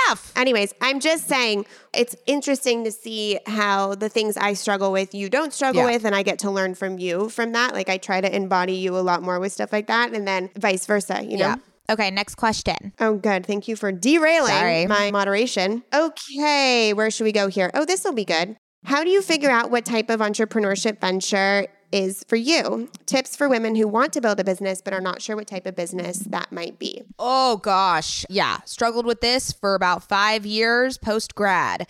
Enough. Anyways, I'm just saying it's interesting to see how the things I struggle with, you don't struggle yeah. with, and I get to learn from you from that. Like, I try to embody you a lot more with stuff like that, and then vice versa, you know? Yeah. Okay, next question. Oh, good. Thank you for derailing Sorry. my moderation. Okay, where should we go here? Oh, this will be good. How do you figure out what type of entrepreneurship venture is for you? Tips for women who want to build a business but are not sure what type of business that might be. Oh gosh. Yeah. Struggled with this for about five years post-grad.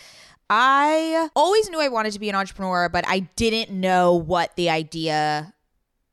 I always knew I wanted to be an entrepreneur, but I didn't know what the idea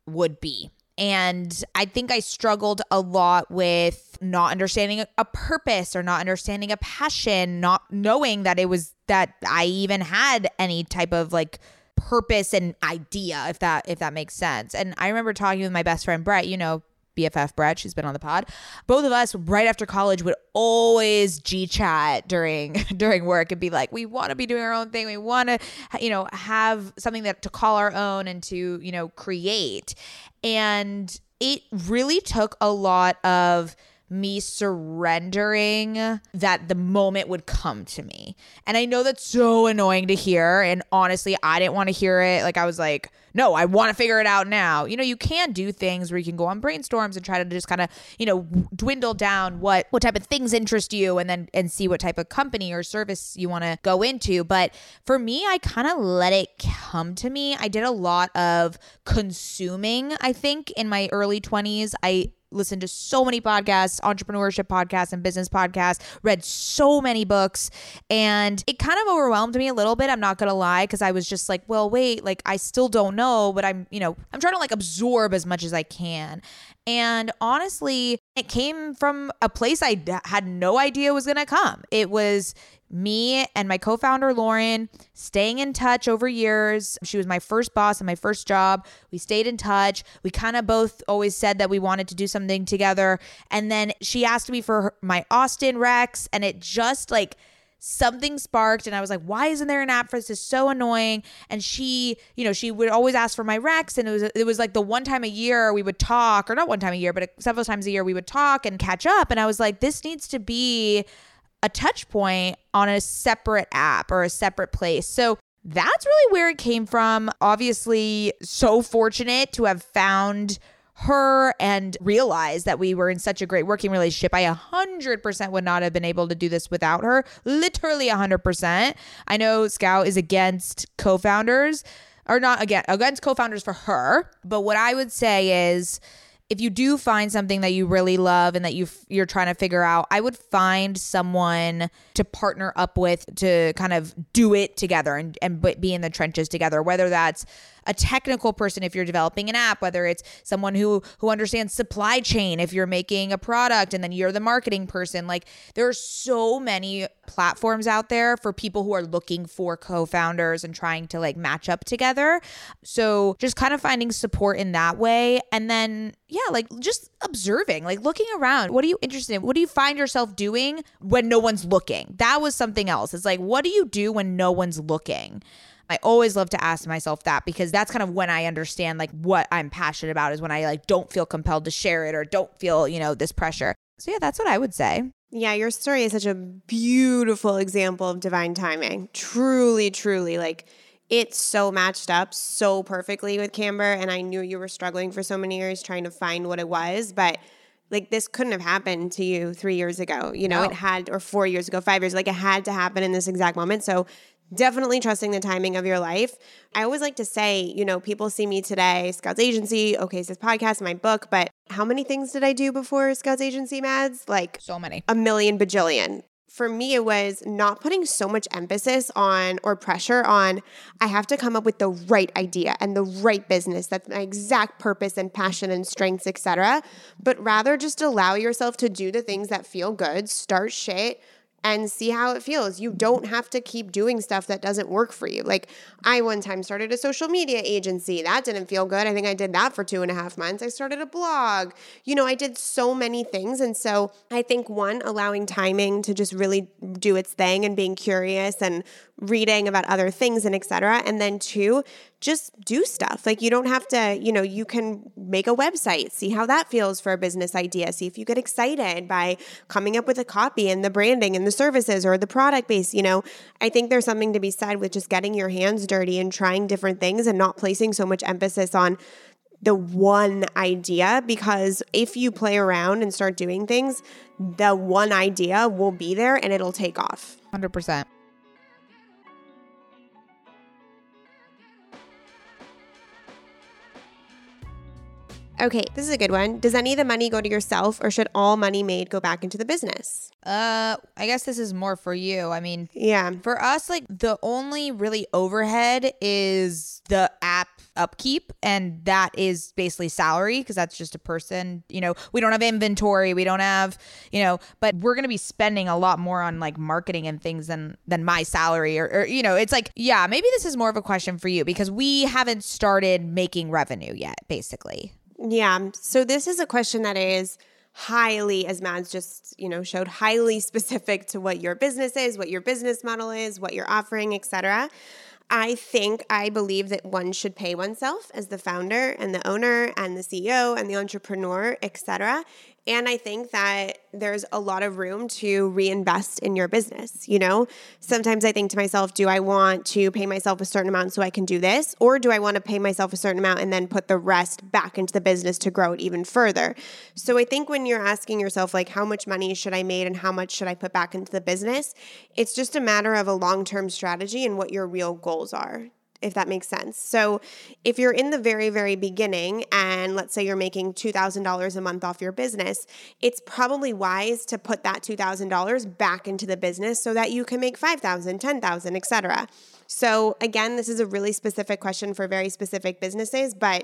would be. And I think I struggled a lot with not understanding a purpose or not understanding a passion, not knowing that it was that I even had any type of like purpose and idea, if that if that makes sense. And I remember talking with my best friend Brett, you know, B F F Brett, she's been on the pod. Both of us right after college would always G-chat during during work and be like, we want to be doing our own thing. We want to, you know, have something that to call our own and to, you know, create. And it really took a lot of me surrendering that the moment would come to me. And I know that's so annoying to hear. And honestly, I didn't want to hear it. Like, I was like, no, I want to figure it out now. You know, you can do things where you can go on brainstorms and try to just kind of, you know, dwindle down what, what type of things interest you and then and see what type of company or service you want to go into. But for me, I kind of let it come to me. I did a lot of consuming, I think, in my early twenties. I listened to so many podcasts, entrepreneurship podcasts and business podcasts, read so many books, and it kind of overwhelmed me a little bit. I'm not going to lie, because I was just like, well, wait, like I still don't know, but I'm, you know, I'm trying to like absorb as much as I can. And honestly, it came from a place I d- had no idea was going to come. It was me and my co-founder, Lauren, staying in touch over years. She was my first boss and my first job. We stayed in touch. We kind of both always said that we wanted to do something together. And then she asked me for her, my Austin Rex. And it just like something sparked and I was like, why isn't there an app for this? It's so annoying. And she, you know, she would always ask for my recs, and it was it was like the one time a year we would talk, or not one time a year, but several times a year we would talk and catch up. And I was like, this needs to be a touch point on a separate app or a separate place. So that's really where it came from. Obviously, so fortunate to have found her and realized that we were in such a great working relationship. I one hundred percent would not have been able to do this without her. Literally one hundred percent. I know Scout is against co-founders, or not again, against co-founders for her. But what I would say is, if you do find something that you really love and that you you're trying to figure out, I would find someone to partner up with to kind of do it together and, and be in the trenches together, whether that's a technical person if you're developing an app, whether it's someone who who understands supply chain if you're making a product and then you're the marketing person. Like, there are so many platforms out there for people who are looking for co-founders and trying to like match up together. So just kind of finding support in that way. And then, yeah, like just observing, like looking around. What are you interested in? What do you find yourself doing when no one's looking? That was something else. It's like, what do you do when no one's looking? I always love to ask myself that, because that's kind of when I understand like what I'm passionate about, is when I like don't feel compelled to share it or don't feel, you know, this pressure. So yeah, that's what I would say. Yeah, your story is such a beautiful example of divine timing. Truly, truly. Like, it's so matched up so perfectly with Camber. And I knew you were struggling for so many years trying to find what it was, but like, this couldn't have happened to you three years ago. You know, no. It had, or four years ago, five years, like it had to happen in this exact moment. So definitely trusting the timing of your life. I always like to say, you know, people see me today, Scout's Agency, Okay Sis Podcast, my book, but how many things did I do before Scout's Agency, Mads? Like, so many. A million bajillion. For me, it was not putting so much emphasis on or pressure on, I have to come up with the right idea and the right business. That's my exact purpose and passion and strengths, et cetera. But rather just allow yourself to do the things that feel good, start shit, and see how it feels. You don't have to keep doing stuff that doesn't work for you. Like, I one time started a social media agency. That didn't feel good. I think I did that for two and a half months. I started a blog. You know, I did so many things. And so I think, one, allowing timing to just really do its thing and being curious and reading about other things and et cetera. And then two, just do stuff. Like, you don't have to, you know, you can make a website, see how that feels for a business idea, see if you get excited by coming up with a copy and the branding and the services or the product base. You know, I think there's something to be said with just getting your hands dirty and trying different things and not placing so much emphasis on the one idea, because if you play around and start doing things, the one idea will be there and it'll take off. one hundred percent. Okay, this is a good one. Does any of the money go to yourself, or should all money made go back into the business? Uh, I guess this is more for you. I mean, yeah, for us, like, the only really overhead is the app upkeep, and that is basically salary, because that's just a person. You know, we don't have inventory, we don't have, you know, but we're going to be spending a lot more on like marketing and things than than my salary, or, or you know, it's like, yeah, maybe this is more of a question for you, because we haven't started making revenue yet, basically. Yeah. So this is a question that is highly, as Mads just, you know, showed, highly specific to what your business is, what your business model is, what you're offering, et cetera. I think, I believe that one should pay oneself as the founder and the owner and the C E O and the entrepreneur, et cetera. And I think that there's a lot of room to reinvest in your business. You know, sometimes I think to myself, do I want to pay myself a certain amount so I can do this? Or do I want to pay myself a certain amount and then put the rest back into the business to grow it even further? So I think when you're asking yourself, like, how much money should I make and how much should I put back into the business? It's just a matter of a long-term strategy and what your real goals are, if that makes sense. So if you're in the very, very beginning and let's say you're making two thousand dollars a month off your business, it's probably wise to put that two thousand dollars back into the business so that you can make five thousand dollars, ten thousand dollars, et cetera. So again, this is a really specific question for very specific businesses, but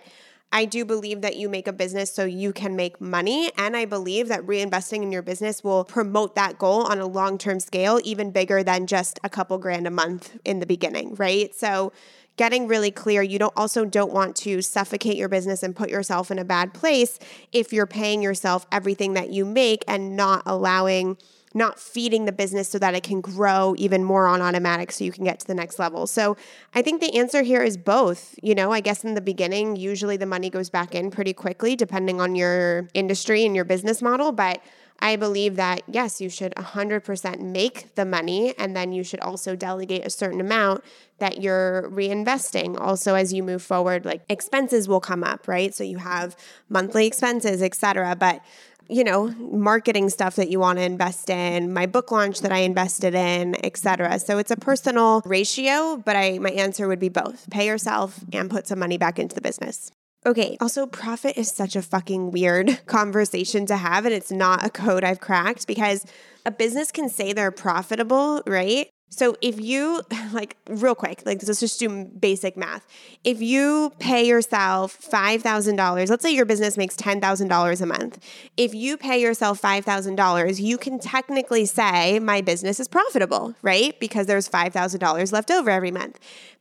I do believe that you make a business so you can make money. And I believe that reinvesting in your business will promote that goal on a long-term scale, even bigger than just a couple grand a month in the beginning, right? So getting really clear. You don't also don't want to suffocate your business and put yourself in a bad place if you're paying yourself everything that you make and not allowing, not feeding the business so that it can grow even more on automatic so you can get to the next level. So I think the answer here is both. You know, I guess in the beginning, usually the money goes back in pretty quickly depending on your industry and your business model. But I believe that, yes, you should one hundred percent make the money, and then you should also delegate a certain amount that you're reinvesting. Also, as you move forward, like expenses will come up, right? So you have monthly expenses, et cetera. But you know, marketing stuff that you want to invest in, my book launch that I invested in, et cetera. So it's a personal ratio, but I my answer would be both. Pay yourself and put some money back into the business. Okay. Also, profit is such a fucking weird conversation to have, and it's not a code I've cracked because a business can say they're profitable, right? So if you, like real quick, like let's just do basic math. If you pay yourself five thousand dollars, let's say your business makes ten thousand dollars a month. If you pay yourself five thousand dollars, you can technically say my business is profitable, right? Because there's five thousand dollars left over every month.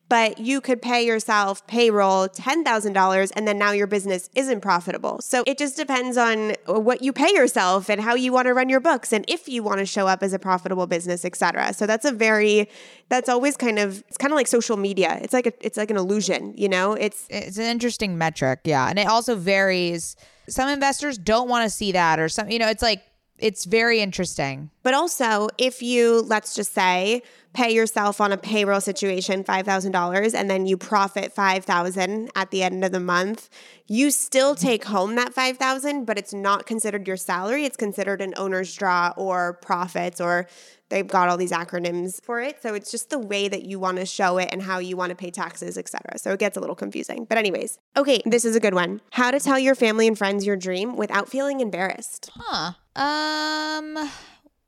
But you could pay yourself payroll ten thousand dollars and then now your business isn't profitable. So it just depends on what you pay yourself and how you want to run your books and if you want to show up as a profitable business, et cetera. So that's a very, that's always kind of, it's kind of like social media. It's like a, it's like an illusion, you know? It's it's an interesting metric, yeah. And it also varies. Some investors don't want to see that or some, you know, it's like, it's very interesting. But also, if you, let's just say, pay yourself on a payroll situation five thousand dollars and then you profit five thousand dollars at the end of the month, you still take home that five thousand dollars, but it's not considered your salary. It's considered an owner's draw or profits, or they've got all these acronyms for it. So it's just the way that you want to show it and how you want to pay taxes, et cetera. So it gets a little confusing. But anyways, okay, this is a good one. How to tell your family and friends your dream without feeling embarrassed. Huh. Um...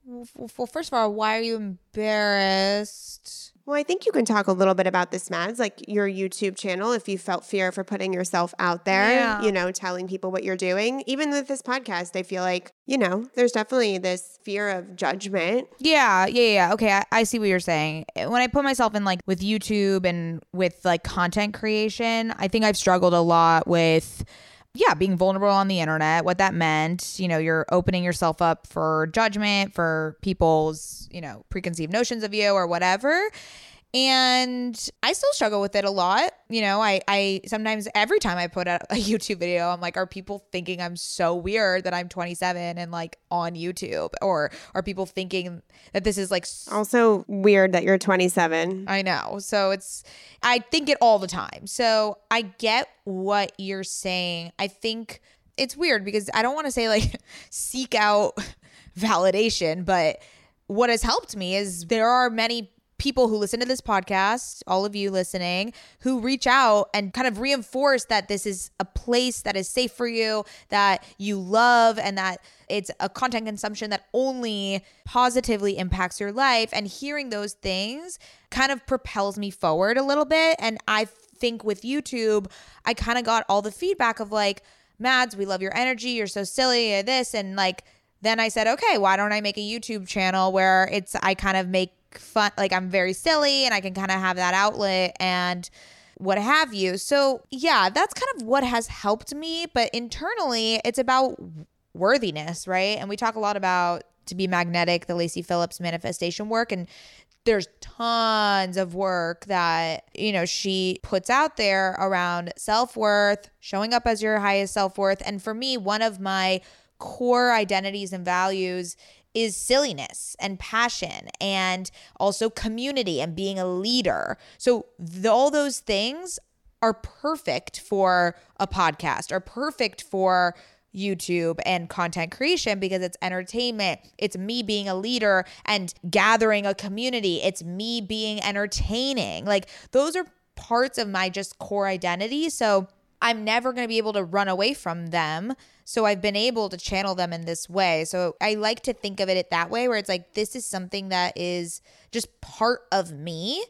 Well, first of all, why are you embarrassed? Well, I think you can talk a little bit about this, Mads, like your YouTube channel, if you felt fear for putting yourself out there, yeah. You know, telling people what you're doing. Even with this podcast, I feel like, you know, there's definitely this fear of judgment. Yeah, yeah, yeah. Okay, I, I see what you're saying. When I put myself in like with YouTube and with like content creation, I think I've struggled a lot with... yeah, being vulnerable on the internet, what that meant, you know, you're opening yourself up for judgment, for people's, you know, preconceived notions of you or whatever. And I still struggle with it a lot. You know, I, I sometimes every time I put out a YouTube video, I'm like, are people thinking I'm so weird that I'm twenty-seven and like on YouTube? Or are people thinking that this is like... S- also weird that you're twenty-seven. I know. So it's, I think it all the time. So I get what you're saying. I think it's weird because I don't want to say like seek out validation, but what has helped me is there are many people who listen to this podcast, all of you listening, who reach out and kind of reinforce that this is a place that is safe for you, that you love, and that it's a content consumption that only positively impacts your life. And hearing those things kind of propels me forward a little bit. And I think with YouTube, I kind of got all the feedback of like, Mads, we love your energy. You're so silly, this. And like, then I said, okay, why don't I make a YouTube channel where it's, I kind of make fun, like I'm very silly and I can kind of have that outlet and what have you. So yeah, that's kind of what has helped me. But internally, it's about worthiness, right? And we talk a lot about To Be Magnetic, the Lacey Phillips manifestation work. And there's tons of work that, you know, she puts out there around self-worth, showing up as your highest self-worth. And for me, one of my core identities and values is silliness and passion and also community and being a leader. So the, all those things are perfect for a podcast, are perfect for YouTube and content creation because it's entertainment. It's me being a leader and gathering a community. It's me being entertaining. Like those are parts of my just core identity. So I'm never going to be able to run away from them. So I've been able to channel them in this way. So I like to think of it that way where it's like, this is something that is just part of me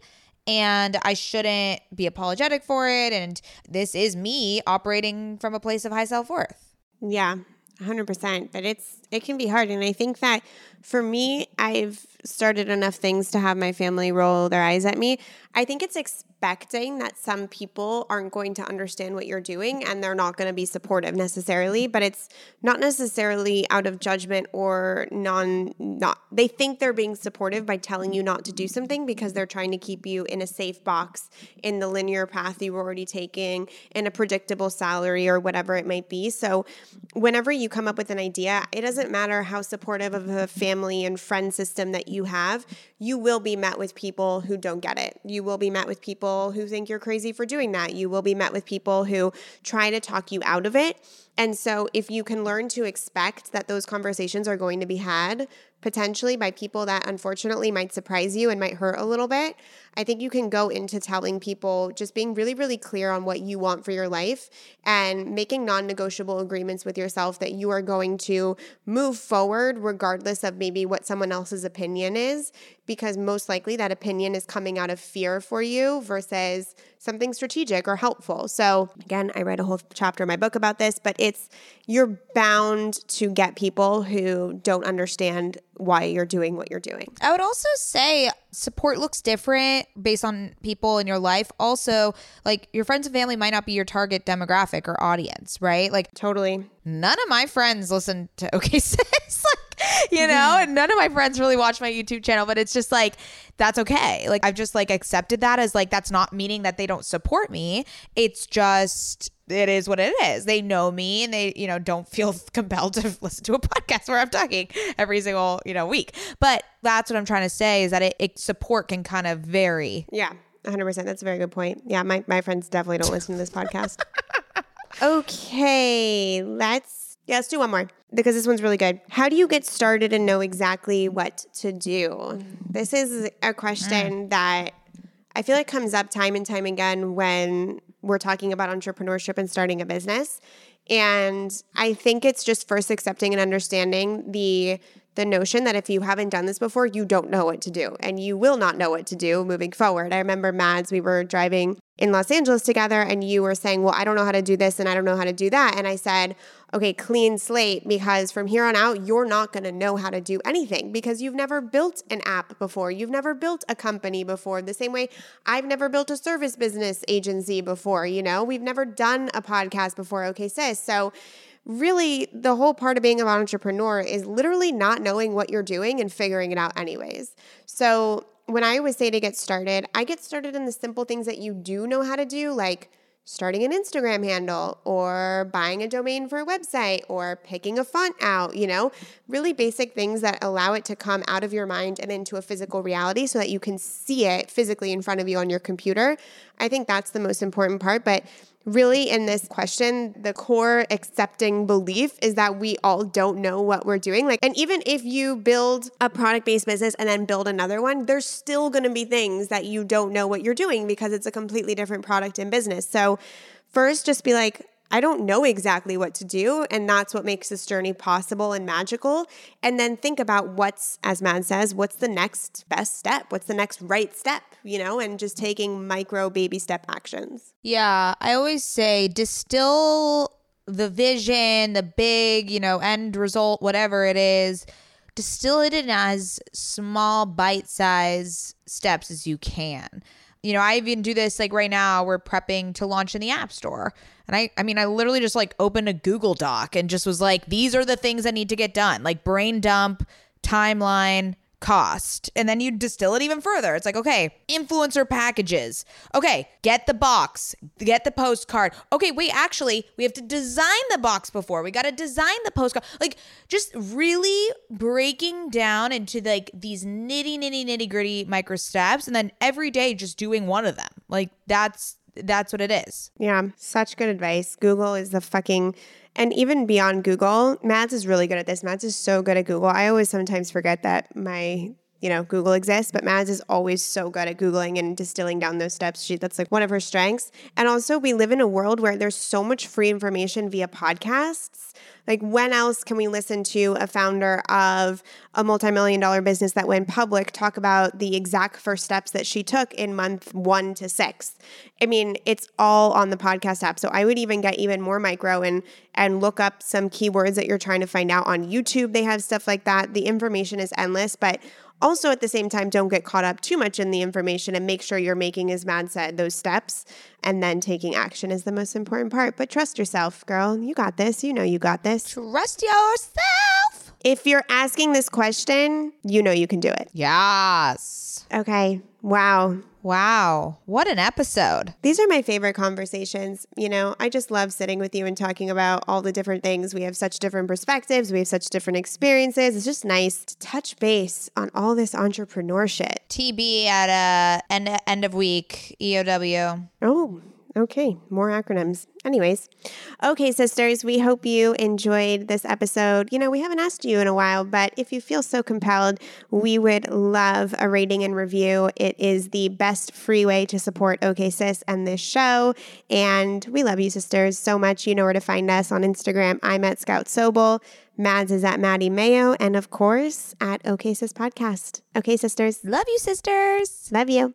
and I shouldn't be apologetic for it. And this is me operating from a place of high self-worth. Yeah, one hundred percent. But it's It can be hard. And I think that for me, I've started enough things to have my family roll their eyes at me. I think it's expecting that some people aren't going to understand what you're doing and they're not going to be supportive necessarily, but it's not necessarily out of judgment or non, not, they think they're being supportive by telling you not to do something because they're trying to keep you in a safe box, in the linear path you were already taking, in a predictable salary or whatever it might be. So whenever you come up with an idea, it doesn't matter how supportive of a family and friend system that you have, you will be met with people who don't get it. You will be met with people who think you're crazy for doing that. You will be met with people who try to talk you out of it. And so if you can learn to expect that those conversations are going to be had potentially by people that unfortunately might surprise you and might hurt a little bit, I think you can go into telling people, just being really, really clear on what you want for your life and making non-negotiable agreements with yourself that you are going to move forward regardless of maybe what someone else's opinion is, because most likely that opinion is coming out of fear for you versus something strategic or helpful. So again, I read a whole chapter in my book about this, but it's, you're bound to get people who don't understand why you're doing what you're doing. I would also say support looks different based on people in your life. Also, like, your friends and family might not be your target demographic or audience, right? Like, totally. None of my friends listen to Okay Sis. You know, and none of my friends really watch my YouTube channel, but it's just like, that's okay. Like, I've just like accepted that as like, that's not meaning that they don't support me. It's just, it is what it is. They know me and they, you know, don't feel compelled to listen to a podcast where I'm talking every single, you know, week. But that's what I'm trying to say, is that it, it support can kind of vary. Yeah, one hundred percent. That's a very good point. Yeah, my, my friends definitely don't listen to this podcast. Okay, let's Yeah, let's do one more because this one's really good. How do you get started and know exactly what to do? This is a question mm. that I feel like comes up time and time again when we're talking about entrepreneurship and starting a business. And I think it's just first accepting and understanding the the notion that if you haven't done this before, you don't know what to do and you will not know what to do moving forward. I remember Mads, we were driving in Los Angeles together and you were saying, well, I don't know how to do this and I don't know how to do that. And I said, okay, clean slate, because from here on out, you're not going to know how to do anything because you've never built an app before. You've never built a company before. The same way I've never built a service business agency before, you know, we've never done a podcast before, Okay Sis. So really the whole part of being an entrepreneur is literally not knowing what you're doing and figuring it out anyways. So when I always say to get started, I get started in the simple things that you do know how to do, like starting an Instagram handle or buying a domain for a website or picking a font out, you know, really basic things that allow it to come out of your mind and into a physical reality so that you can see it physically in front of you on your computer. I think that's the most important part. But really, in this question, the core accepting belief is that we all don't know what we're doing. Like, and even if you build a product-based business and then build another one, there's still going to be things that you don't know what you're doing because it's a completely different product and business. So first, just be like, I don't know exactly what to do. And that's what makes this journey possible and magical. And then think about what's, as Matt says, what's the next best step? What's the next right step? You know, and just taking micro baby step actions. Yeah. I always say distill the vision, the big, you know, end result, whatever it is, distill it in as small bite-sized steps as you can. You know, I even do this, like right now we're prepping to launch in the App Store. And I I mean, I literally just like opened a Google Doc and just was like, these are the things that need to get done. Like brain dump, timeline, cost. And then you distill it even further. It's like, okay, influencer packages. Okay, get the box, get the postcard. Okay, wait, actually, we have to design the box before. We got to design the postcard. Like, just really breaking down into like these nitty, nitty, nitty gritty micro steps. And then every day just doing one of them. Like that's, that's what it is. Yeah. Such good advice. Google is the fucking... And even beyond Google, Mads is really good at this. Mads is so good at Google. I always sometimes forget that my you know, Google exists, but Mads is always so good at Googling and distilling down those steps. She, that's like one of her strengths. And also we live in a world where there's so much free information via podcasts. Like, when else can we listen to a founder of a multi-million dollar business that went public talk about the exact first steps that she took in month one to six? I mean, it's all on the podcast app. So I would even get even more micro and and look up some keywords that you're trying to find out on YouTube. They have stuff like that. The information is endless, but also at the same time, don't get caught up too much in the information and make sure you're making, as Mad said, those steps, and then taking action is the most important part. But trust yourself, girl. You got this. You know you got this. Trust yourself. If you're asking this question, you know you can do it. Yes. Okay. Wow. Wow. What an episode. These are my favorite conversations. You know, I just love sitting with you and talking about all the different things. We have such different perspectives. We have such different experiences. It's just nice to touch base on all this entrepreneur shit. T B at uh, end, end of week, E O W. Oh, okay. More acronyms. Anyways. Okay, sisters, we hope you enjoyed this episode. You know, we haven't asked you in a while, but if you feel so compelled, we would love a rating and review. It is the best free way to support Okay Sis and this show. And we love you, sisters, so much. You know where to find us on Instagram. I'm at Scout Sobel. Mads is at Maddie Mayo. And of course, at Okay Sis Podcast. Okay, sisters. Love you, sisters. Love you.